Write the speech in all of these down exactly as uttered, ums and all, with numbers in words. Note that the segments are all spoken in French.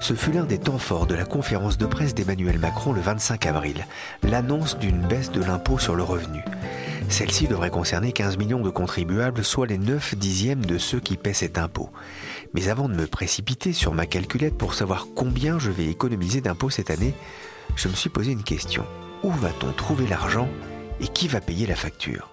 Ce fut l'un des temps forts de la conférence de presse d'Emmanuel Macron le vingt-cinq avril, l'annonce d'une baisse de l'impôt sur le revenu. Celle-ci devrait concerner quinze millions de contribuables, soit les neuf dixièmes de ceux qui paient cet impôt. Mais avant de me précipiter sur ma calculette pour savoir combien je vais économiser d'impôts cette année, je me suis posé une question. Où va-t-on trouver l'argent et qui va payer la facture ?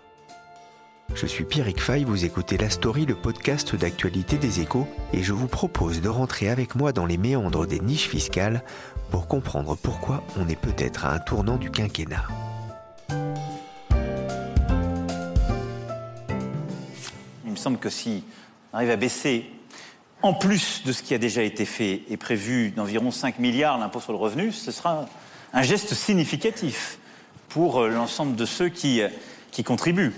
Je suis Pierrick Fay, vous écoutez La Story, le podcast d'actualité des Échos, et je vous propose de rentrer avec moi dans les méandres des niches fiscales pour comprendre pourquoi on est peut-être à un tournant du quinquennat. Il me semble que si on arrive à baisser, en plus de ce qui a déjà été fait et prévu d'environ cinq milliards l'impôt sur le revenu, ce sera un geste significatif pour l'ensemble de ceux qui, qui contribuent.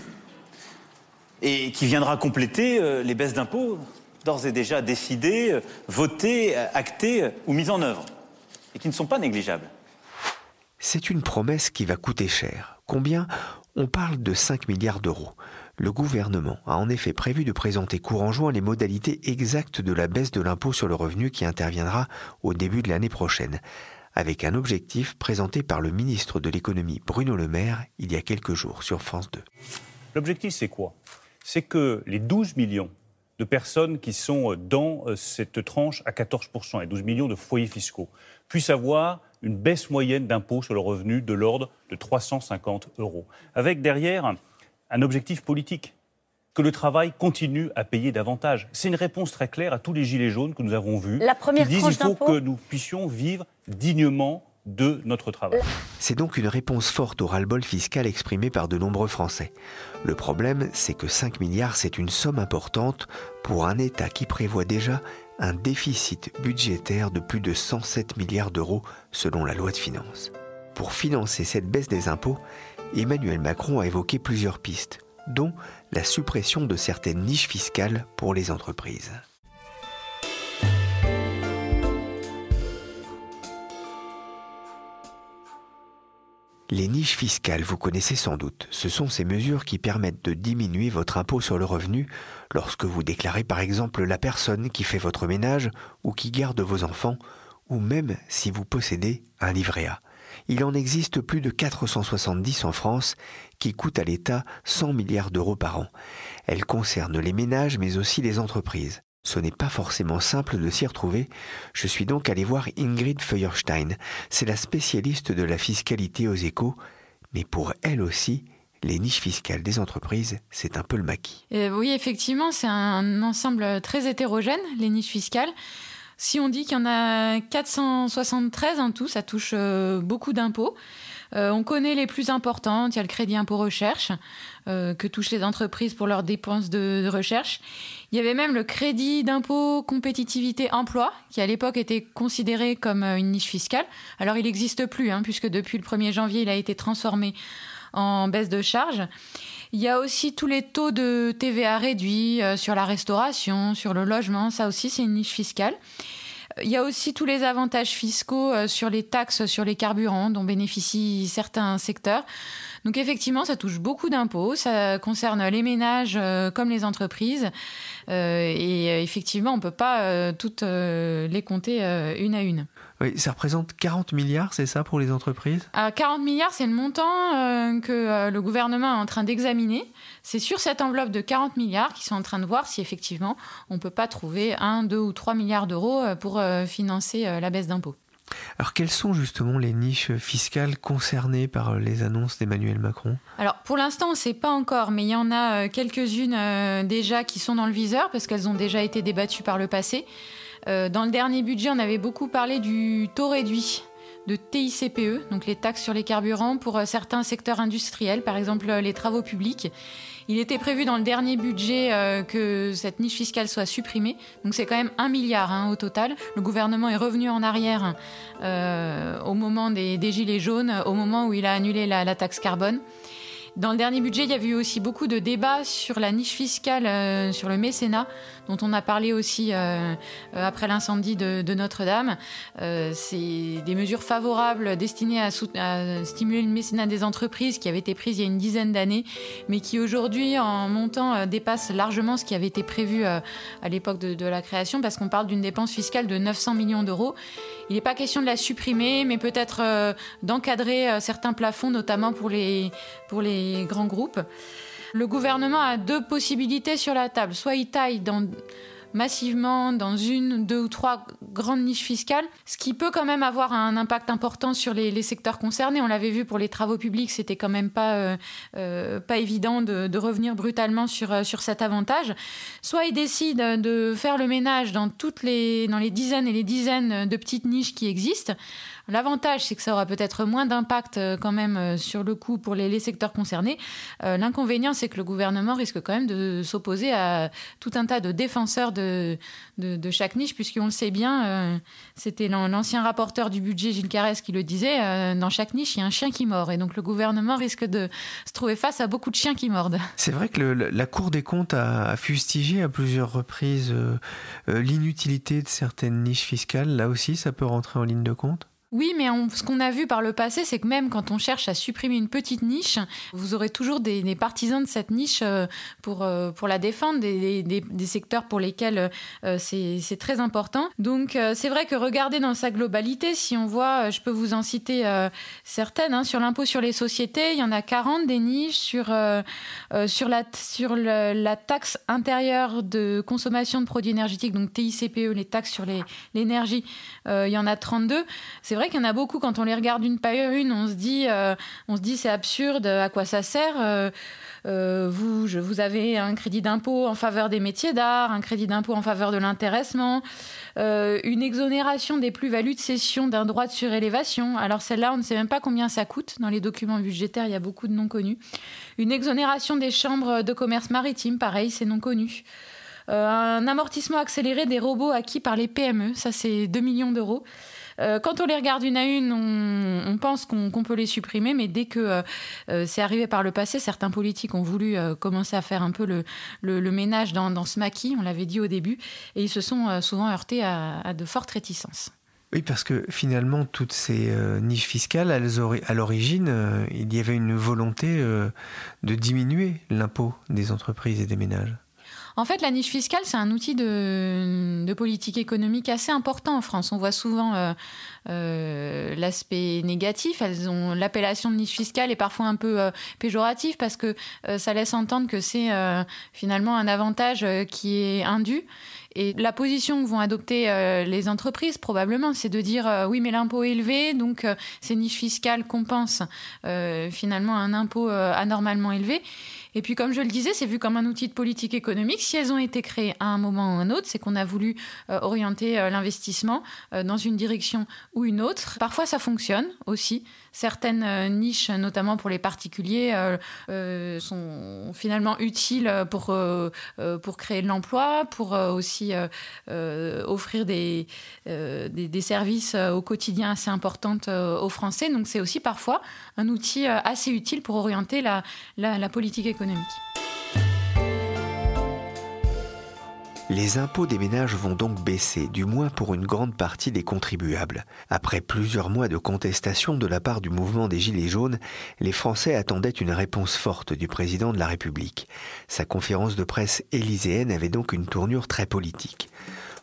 Et qui viendra compléter les baisses d'impôts d'ores et déjà décidées, votées, actées ou mises en œuvre, et qui ne sont pas négligeables. C'est une promesse qui va coûter cher. Combien ? On parle de cinq milliards d'euros. Le gouvernement a en effet prévu de présenter courant juin les modalités exactes de la baisse de l'impôt sur le revenu qui interviendra au début de l'année prochaine, avec un objectif présenté par le ministre de l'économie Bruno Le Maire il y a quelques jours sur France deux. L'objectif, c'est quoi ? C'est que les douze millions de personnes qui sont dans cette tranche à quatorze pour cent et douze millions de foyers fiscaux puissent avoir une baisse moyenne d'impôt sur le revenu de l'ordre de trois cent cinquante euros. Avec derrière un objectif politique, que le travail continue à payer davantage. C'est une réponse très claire à tous les gilets jaunes que nous avons vus. La première qui disent qu'il faut que nous puissions vivre dignement de notre travail. C'est donc une réponse forte au ras-le-bol fiscal exprimé par de nombreux Français. Le problème, c'est que cinq milliards, c'est une somme importante pour un État qui prévoit déjà un déficit budgétaire de plus de cent sept milliards d'euros selon la loi de finances. Pour financer cette baisse des impôts, Emmanuel Macron a évoqué plusieurs pistes, dont la suppression de certaines niches fiscales pour les entreprises. Les niches fiscales, vous connaissez sans doute. Ce sont ces mesures qui permettent de diminuer votre impôt sur le revenu lorsque vous déclarez par exemple la personne qui fait votre ménage ou qui garde vos enfants, ou même si vous possédez un livret A. Il en existe plus de quatre cent soixante-dix en France qui coûtent à l'État cent milliards d'euros par an. Elles concernent les ménages mais aussi les entreprises. Ce n'est pas forcément simple de s'y retrouver. Je suis donc allé voir Ingrid Feuerstein. C'est la spécialiste de la fiscalité aux Échos. Mais pour elle aussi, les niches fiscales des entreprises, c'est un peu le maquis. Euh, oui, effectivement, c'est un ensemble très hétérogène, les niches fiscales. Si on dit qu'il y en a quatre cent soixante-treize en tout, ça touche beaucoup d'impôts. Euh, on connaît les plus importantes, il y a le crédit impôt recherche euh, que touchent les entreprises pour leurs dépenses de, de recherche. Il y avait même le crédit d'impôt compétitivité emploi qui à l'époque était considéré comme une niche fiscale. Alors il n'existe plus hein, puisque depuis le premier janvier il a été transformé en baisse de charge. Il y a aussi tous les taux de T V A réduits euh, sur la restauration, sur le logement, ça aussi c'est une niche fiscale. Il y a aussi tous les avantages fiscaux sur les taxes sur les carburants dont bénéficient certains secteurs. Donc effectivement, ça touche beaucoup d'impôts, ça concerne les ménages comme les entreprises. Et effectivement, on ne peut pas toutes les compter une à une. Oui, ça représente quarante milliards, c'est ça, pour les entreprises ? Alors, quarante milliards, c'est le montant que le gouvernement est en train d'examiner. C'est sur cette enveloppe de quarante milliards qu'ils sont en train de voir si effectivement on ne peut pas trouver un, deux ou trois milliards d'euros pour financer la baisse d'impôts. Alors, quelles sont justement les niches fiscales concernées par les annonces d'Emmanuel Macron ? Alors, pour l'instant, on ne sait pas encore, mais il y en a quelques-unes déjà qui sont dans le viseur parce qu'elles ont déjà été débattues par le passé. Dans le dernier budget, on avait beaucoup parlé du taux réduit de T I C P E, donc les taxes sur les carburants pour certains secteurs industriels, par exemple les travaux publics. Il était prévu dans le dernier budget euh, que cette niche fiscale soit supprimée. Donc c'est quand même un milliard hein, au total. Le gouvernement est revenu en arrière euh, au moment des, des gilets jaunes, au moment où il a annulé la, la taxe carbone. Dans le dernier budget, il y a eu aussi beaucoup de débats sur la niche fiscale, euh, sur le mécénat, dont on a parlé aussi euh, après l'incendie de, de Notre-Dame. Euh, c'est des mesures favorables destinées à, souten- à stimuler le mécénat des entreprises qui avaient été prises il y a une dizaine d'années, mais qui aujourd'hui, en montant, euh, dépassent largement ce qui avait été prévu euh, à l'époque de, de la création, parce qu'on parle d'une dépense fiscale de neuf cents millions d'euros. Il n'est pas question de la supprimer, mais peut-être euh, d'encadrer euh, certains plafonds, notamment pour les, pour les grands groupes. Le gouvernement a deux possibilités sur la table. Soit il taille dans, massivement dans une, deux ou trois grandes niches fiscales, ce qui peut quand même avoir un impact important sur les, les secteurs concernés. On l'avait vu pour les travaux publics, c'était quand même pas, euh, euh, pas évident de, de revenir brutalement sur, euh, sur cet avantage. Soit il décide de faire le ménage dans, toutes les, dans les dizaines et les dizaines de petites niches qui existent. L'avantage, c'est que ça aura peut-être moins d'impact quand même sur le coût pour les, les secteurs concernés. Euh, l'inconvénient, c'est que le gouvernement risque quand même de s'opposer à tout un tas de défenseurs de, de, de chaque niche, puisqu'on le sait bien, euh, c'était l'ancien rapporteur du budget, Gilles Carrez, qui le disait, euh, dans chaque niche, il y a un chien qui mord. Et donc le gouvernement risque de se trouver face à beaucoup de chiens qui mordent. C'est vrai que le, la Cour des comptes a, a fustigé à plusieurs reprises euh, euh, l'inutilité de certaines niches fiscales. Là aussi, ça peut rentrer en ligne de compte ? Oui, mais on, ce qu'on a vu par le passé, c'est que même quand on cherche à supprimer une petite niche, vous aurez toujours des, des partisans de cette niche pour, pour la défendre, des, des, des secteurs pour lesquels c'est, c'est très important. Donc c'est vrai que regarder dans sa globalité, si on voit, je peux vous en citer certaines, hein, sur l'impôt sur les sociétés, il y en a quarante des niches, sur, euh, sur, la, sur le, la taxe intérieure de consommation de produits énergétiques, donc T I C P E, les taxes sur les, l'énergie, euh, il y en a trente-deux. C'est C'est vrai qu'il y en a beaucoup, quand on les regarde une par une, on se dit, euh, on se dit c'est absurde, à quoi ça sert euh, euh, vous, je, vous avez un crédit d'impôt en faveur des métiers d'art, un crédit d'impôt en faveur de l'intéressement, euh, une exonération des plus-values de cession d'un droit de surélévation. Alors celle-là, on ne sait même pas combien ça coûte. Dans les documents budgétaires, il y a beaucoup de non connus. Une exonération des chambres de commerce maritime, pareil, c'est non connu. Euh, un amortissement accéléré des robots acquis par les P M E, ça c'est deux millions d'euros. Quand on les regarde une à une, on, on pense qu'on, qu'on peut les supprimer, mais dès que euh, c'est arrivé par le passé, certains politiques ont voulu euh, commencer à faire un peu le, le, le ménage dans, dans ce maquis, on l'avait dit au début, et ils se sont euh, souvent heurtés à, à de fortes réticences. Oui, parce que finalement, toutes ces euh, niches fiscales, elles auraient, à l'origine, euh, il y avait une volonté euh, de diminuer l'impôt des entreprises et des ménages. En fait, la niche fiscale, c'est un outil de, de politique économique assez important en France. On voit souvent euh, euh, l'aspect négatif. Elles ont, l'appellation de niche fiscale est parfois un peu euh, péjorative parce que euh, ça laisse entendre que c'est euh, finalement un avantage euh, qui est indu. Et la position que vont adopter euh, les entreprises, probablement, c'est de dire euh, « oui, mais l'impôt est élevé, donc euh, ces niches fiscales compensent euh, finalement un impôt euh, anormalement élevé ». Et puis, comme je le disais, c'est vu comme un outil de politique économique. Si elles ont été créées à un moment ou à un autre, c'est qu'on a voulu euh, orienter euh, l'investissement euh, dans une direction ou une autre. Parfois, ça fonctionne aussi. Certaines euh, niches, notamment pour les particuliers, euh, euh, sont finalement utiles pour, euh, pour créer de l'emploi, pour euh, aussi euh, euh, offrir des, euh, des, des services euh, au quotidien assez importants euh, aux Français. Donc, c'est aussi parfois un outil euh, assez utile pour orienter la, la, la politique économique. Les impôts des ménages vont donc baisser, du moins pour une grande partie des contribuables. Après plusieurs mois de contestation de la part du mouvement des Gilets jaunes, les Français attendaient une réponse forte du président de la République. Sa conférence de presse élyséenne avait donc une tournure très politique.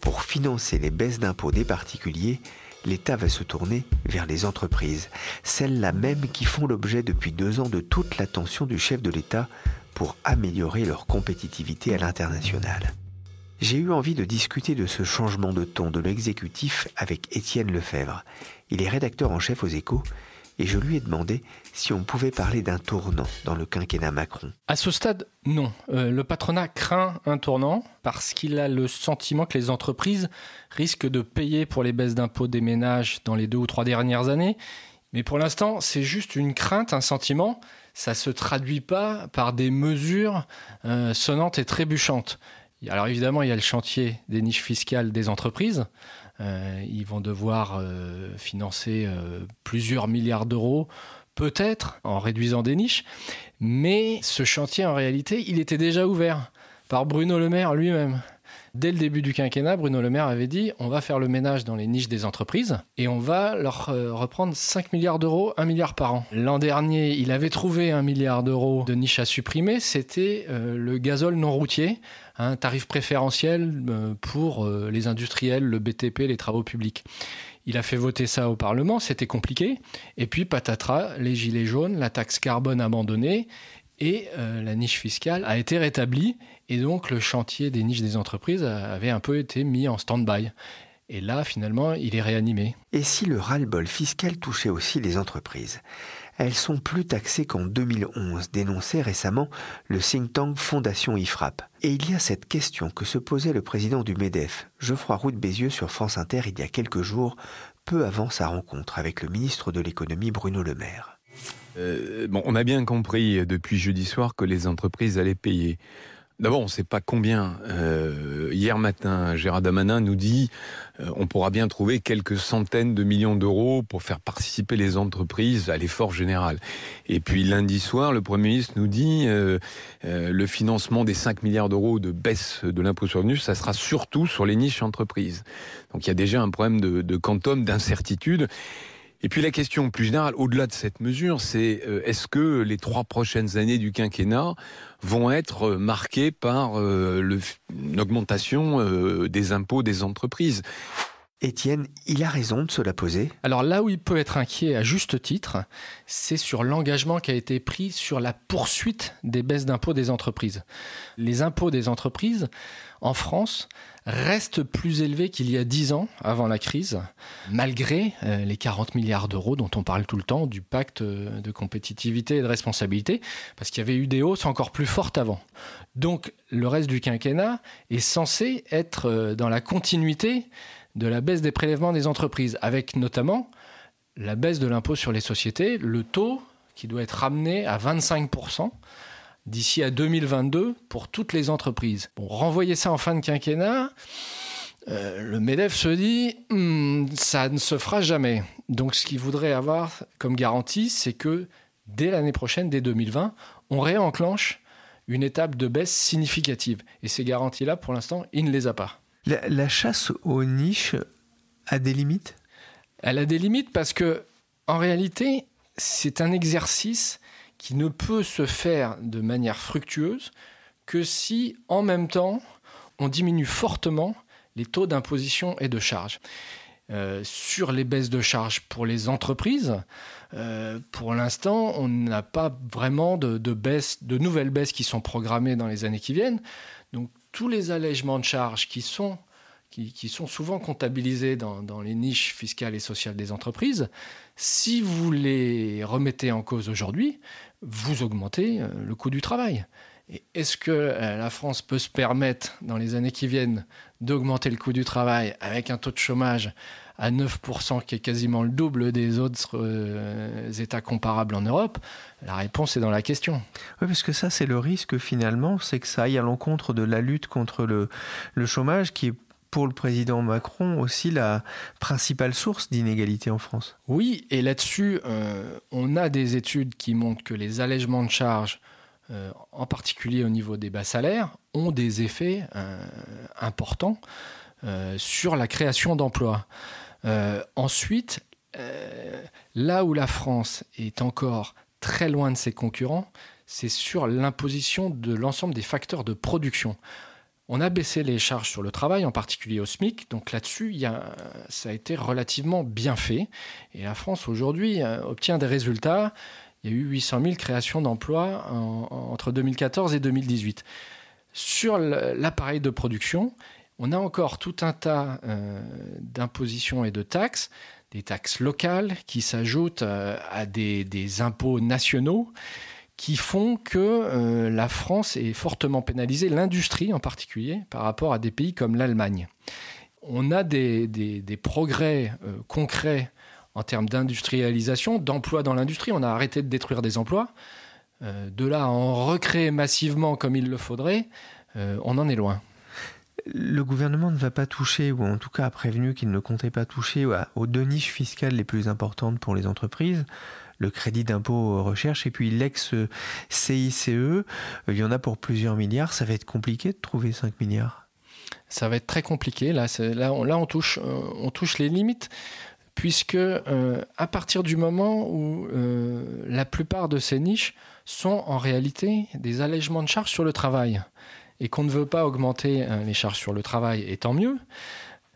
Pour financer les baisses d'impôts des particuliers, l'État va se tourner vers les entreprises, celles-là même qui font l'objet depuis deux ans de toute l'attention du chef de l'État pour améliorer leur compétitivité à l'international. J'ai eu envie de discuter de ce changement de ton de l'exécutif avec Étienne Lefebvre. Il est rédacteur en chef aux Échos et je lui ai demandé si on pouvait parler d'un tournant dans le quinquennat Macron. À ce stade, non. Euh, le patronat craint un tournant parce qu'il a le sentiment que les entreprises risquent de payer pour les baisses d'impôts des ménages dans les deux ou trois dernières années. Mais pour l'instant, c'est juste une crainte, un sentiment. Ça ne se traduit pas par des mesures euh, sonnantes et trébuchantes. Alors évidemment, il y a le chantier des niches fiscales des entreprises. Euh, ils vont devoir euh, financer euh, plusieurs milliards d'euros, peut-être, en réduisant des niches. Mais ce chantier, en réalité, il était déjà ouvert par Bruno Le Maire lui-même. Dès le début du quinquennat, Bruno Le Maire avait dit « on va faire le ménage dans les niches des entreprises et on va leur reprendre cinq milliards d'euros, un milliard par an ». L'an dernier, il avait trouvé un milliard d'euros de niches à supprimer, c'était le gazole non routier, un tarif préférentiel pour les industriels, le B T P, les travaux publics. Il a fait voter ça au Parlement, c'était compliqué. Et puis patatras, les gilets jaunes, la taxe carbone abandonnée et la niche fiscale a été rétablie. Et donc, le chantier des niches des entreprises avait un peu été mis en stand-by. Et là, finalement, il est réanimé. Et si le ras-le-bol fiscal touchait aussi les entreprises ? Elles sont plus taxées qu'en deux mille onze, dénonçait récemment le think tank Fondation IFRAP. Et il y a cette question que se posait le président du MEDEF, Geoffroy Roux de Bézieux, sur France Inter il y a quelques jours, peu avant sa rencontre avec le ministre de l'économie Bruno Le Maire. Euh, bon, on a bien compris depuis jeudi soir que les entreprises allaient payer. D'abord, on ne sait pas combien. Euh, hier matin, Gérald Darmanin nous dit euh, on pourra bien trouver quelques centaines de millions d'euros pour faire participer les entreprises à l'effort général. Et puis lundi soir, le Premier ministre nous dit euh, euh, le financement des cinq milliards d'euros de baisse de l'impôt sur le revenu, ça sera surtout sur les niches entreprises. Donc il y a déjà un problème de, de quantum, d'incertitude. Et puis la question plus générale, au-delà de cette mesure, c'est euh, est-ce que les trois prochaines années du quinquennat vont être marquées par euh, le, une augmentation euh, des impôts des entreprises ? Étienne, il a raison de se la poser. Alors là où il peut être inquiet à juste titre, c'est sur l'engagement qui a été pris sur la poursuite des baisses d'impôts des entreprises. Les impôts des entreprises, en France, restent plus élevés qu'il y a dix ans avant la crise, malgré les quarante milliards d'euros dont on parle tout le temps du pacte de compétitivité et de responsabilité, parce qu'il y avait eu des hausses encore plus fortes avant. Donc le reste du quinquennat est censé être dans la continuité de la baisse des prélèvements des entreprises, avec notamment la baisse de l'impôt sur les sociétés, le taux qui doit être ramené à vingt-cinq pour cent d'ici à deux mille vingt-deux pour toutes les entreprises. Bon, renvoyer ça en fin de quinquennat, euh, le MEDEF se dit hm, « ça ne se fera jamais ». Donc ce qu'il voudrait avoir comme garantie, c'est que dès l'année prochaine, dès deux mille vingt, on réenclenche une étape de baisse significative. Et ces garanties-là, pour l'instant, il ne les a pas. La, la chasse aux niches a des limites ? Elle a des limites parce que, en réalité, c'est un exercice qui ne peut se faire de manière fructueuse que si, en même temps, on diminue fortement les taux d'imposition et de charges. Euh, sur les baisses de charges pour les entreprises, euh, pour l'instant, on n'a pas vraiment de, de, baisse, de nouvelles baisses qui sont programmées dans les années qui viennent. Donc, tous les allègements de charges qui sont, qui, qui sont souvent comptabilisés dans, dans les niches fiscales et sociales des entreprises, si vous les remettez en cause aujourd'hui, vous augmentez le coût du travail. Et est-ce que la France peut se permettre, dans les années qui viennent, d'augmenter le coût du travail avec un taux de chômage à neuf pour cent qui est quasiment le double des autres euh, États comparables en Europe? La réponse est dans la question. Oui, parce que ça, c'est le risque finalement, c'est que ça aille à l'encontre de la lutte contre le, le chômage qui est pour le président Macron aussi la principale source d'inégalité en France. Oui, et là-dessus, euh, on a des études qui montrent que les allègements de charges, euh, en particulier au niveau des bas salaires, ont des effets euh, importants euh, sur la création d'emplois. Euh, ensuite, euh, là où la France est encore très loin de ses concurrents, c'est sur l'imposition de l'ensemble des facteurs de production. On a baissé les charges sur le travail, en particulier au SMIC, donc là-dessus, il y a, ça a été relativement bien fait. Et la France, aujourd'hui, obtient des résultats. Il y a eu huit cent mille créations d'emplois en, entre deux mille quatorze et deux mille dix-huit. sur l'appareil de production, on a encore tout un tas euh, d'impositions et de taxes, des taxes locales qui s'ajoutent euh, à des, des impôts nationaux qui font que euh, la France est fortement pénalisée, l'industrie en particulier, par rapport à des pays comme l'Allemagne. On a des, des, des progrès euh, concrets en termes d'industrialisation, d'emploi dans l'industrie. On a arrêté de détruire des emplois. Euh, de là à en recréer massivement comme il le faudrait, euh, on en est loin. Le gouvernement ne va pas toucher, ou en tout cas a prévenu qu'il ne comptait pas toucher aux deux niches fiscales les plus importantes pour les entreprises, le crédit d'impôt recherche et puis l'ex-C I C E. Il y en a pour plusieurs milliards. Ça va être compliqué de trouver cinq milliards. Ça va être très compliqué. Là, c'est, là, on, là on, touche, on touche les limites. Puisque euh, à partir du moment où euh, la plupart de ces niches sont en réalité des allègements de charges sur le travail et qu'on ne veut pas augmenter euh, les charges sur le travail, et tant mieux,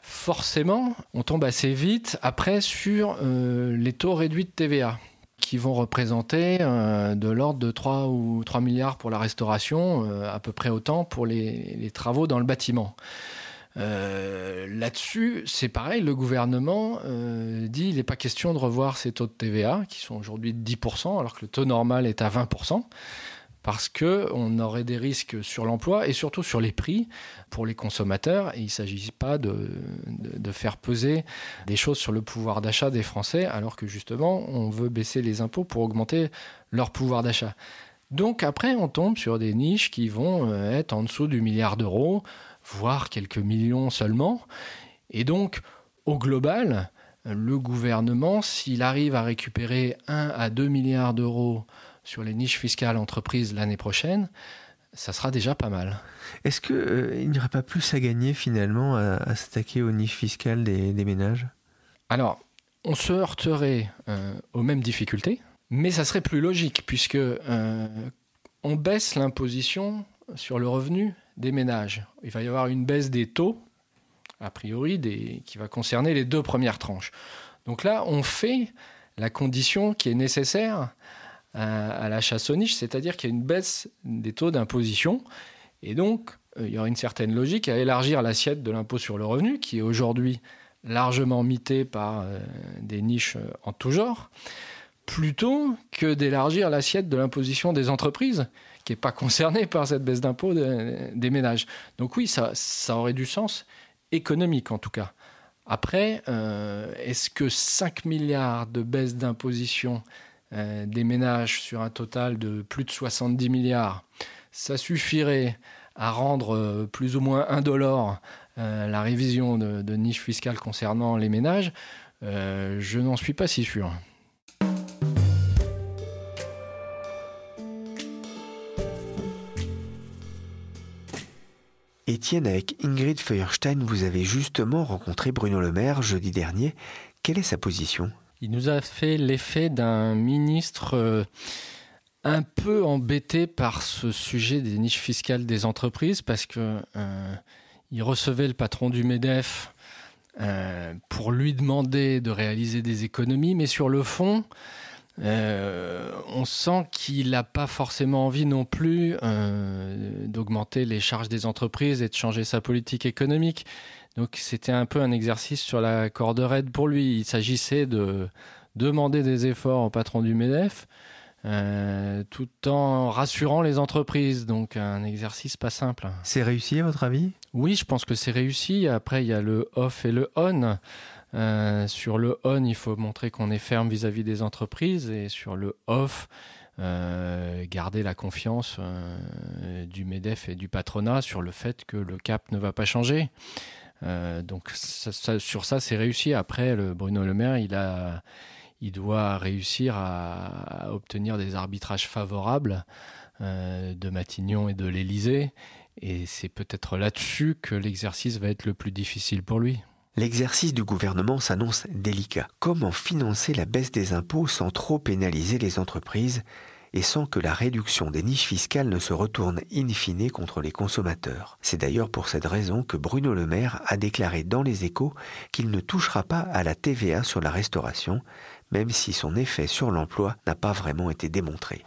forcément, on tombe assez vite après sur euh, les taux réduits de T V A qui vont représenter euh, de l'ordre de trois ou trois milliards pour la restauration, euh, à peu près autant pour les, les travaux dans le bâtiment. Euh, là-dessus, c'est pareil, le gouvernement euh, dit qu'il n'est pas question de revoir ces taux de T V A qui sont aujourd'hui de dix pour cent alors que le taux normal est à vingt pour cent parce qu'on aurait des risques sur l'emploi et surtout sur les prix pour les consommateurs et il ne s'agit pas de, de, de faire peser des choses sur le pouvoir d'achat des Français alors que justement on veut baisser les impôts pour augmenter leur pouvoir d'achat. Donc après on tombe sur des niches qui vont être en dessous du milliard d'euros voire quelques millions seulement. Et donc, au global, le gouvernement, s'il arrive à récupérer un à deux milliards d'euros sur les niches fiscales entreprises l'année prochaine, ça sera déjà pas mal. Est-ce qu'il euh, n'y aurait pas plus à gagner finalement à, à s'attaquer aux niches fiscales des, des ménages ? Alors, on se heurterait euh, aux mêmes difficultés, mais ça serait plus logique puisque euh, on baisse l'imposition sur le revenu des ménages. Il va y avoir une baisse des taux, a priori, des, qui va concerner les deux premières tranches. Donc là, on fait la condition qui est nécessaire à, à la chasse aux niches, c'est-à-dire qu'il y a une baisse des taux d'imposition. Et donc, il y aura une certaine logique à élargir l'assiette de l'impôt sur le revenu, qui est aujourd'hui largement mitée par euh, des niches en tout genre, plutôt que d'élargir l'assiette de l'imposition des entreprises, qui n'est pas concerné par cette baisse d'impôt de, des ménages. Donc oui, ça, ça aurait du sens économique en tout cas. Après, euh, est-ce que cinq milliards de baisse d'imposition euh, des ménages sur un total de plus de soixante-dix milliards, ça suffirait à rendre euh, plus ou moins indolore euh, la révision de, de niche fiscale concernant les ménages ? euh, Je n'en suis pas si sûr. Étienne, avec Ingrid Feuerstein, vous avez justement rencontré Bruno Le Maire jeudi dernier. Quelle est sa position ? Il nous a fait l'effet d'un ministre un peu embêté par ce sujet des niches fiscales des entreprises parce que euh, il recevait le patron du MEDEF euh, pour lui demander de réaliser des économies, mais sur le fond, Euh, on sent qu'il n'a pas forcément envie non plus euh, d'augmenter les charges des entreprises et de changer sa politique économique. Donc c'était un peu un exercice sur la corde raide pour lui. Il s'agissait de demander des efforts au patron du MEDEF euh, tout en rassurant les entreprises. Donc un exercice pas simple. C'est réussi à votre avis ? Oui, je pense que c'est réussi. Après, il y a le off et le on. Euh, sur le on, il faut montrer qu'on est ferme vis-à-vis des entreprises et sur le off, euh, garder la confiance euh, du MEDEF et du patronat sur le fait que le cap ne va pas changer. Euh, donc ça, ça, sur ça, c'est réussi. Après, le Bruno Le Maire, il a, il doit réussir à, à obtenir des arbitrages favorables euh, de Matignon et de l'Élysée et c'est peut-être là-dessus que l'exercice va être le plus difficile pour lui. L'exercice du gouvernement s'annonce délicat. Comment financer la baisse des impôts sans trop pénaliser les entreprises et sans que la réduction des niches fiscales ne se retourne in fine contre les consommateurs ? C'est d'ailleurs pour cette raison que Bruno Le Maire a déclaré dans Les Échos qu'il ne touchera pas à la T V A sur la restauration, même si son effet sur l'emploi n'a pas vraiment été démontré.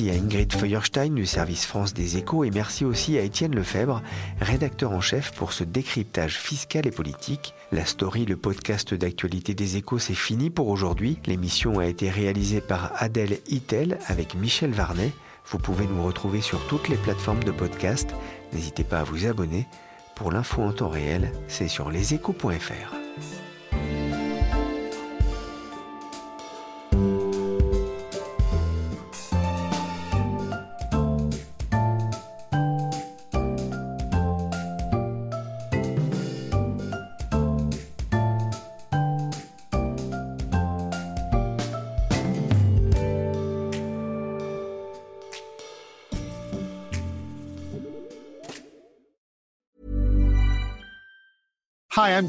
Merci à Ingrid Feuerstein du service France des Échos et merci aussi à Étienne Lefebvre, rédacteur en chef pour ce décryptage fiscal et politique. La Story, le podcast d'actualité des Échos, c'est fini pour aujourd'hui. L'émission a été réalisée par Adel Ittel avec Michèle Warnet. Vous pouvez nous retrouver sur toutes les plateformes de podcast. N'hésitez pas à vous abonner. Pour l'info en temps réel, c'est sur leséchos point f r. Hi, I'm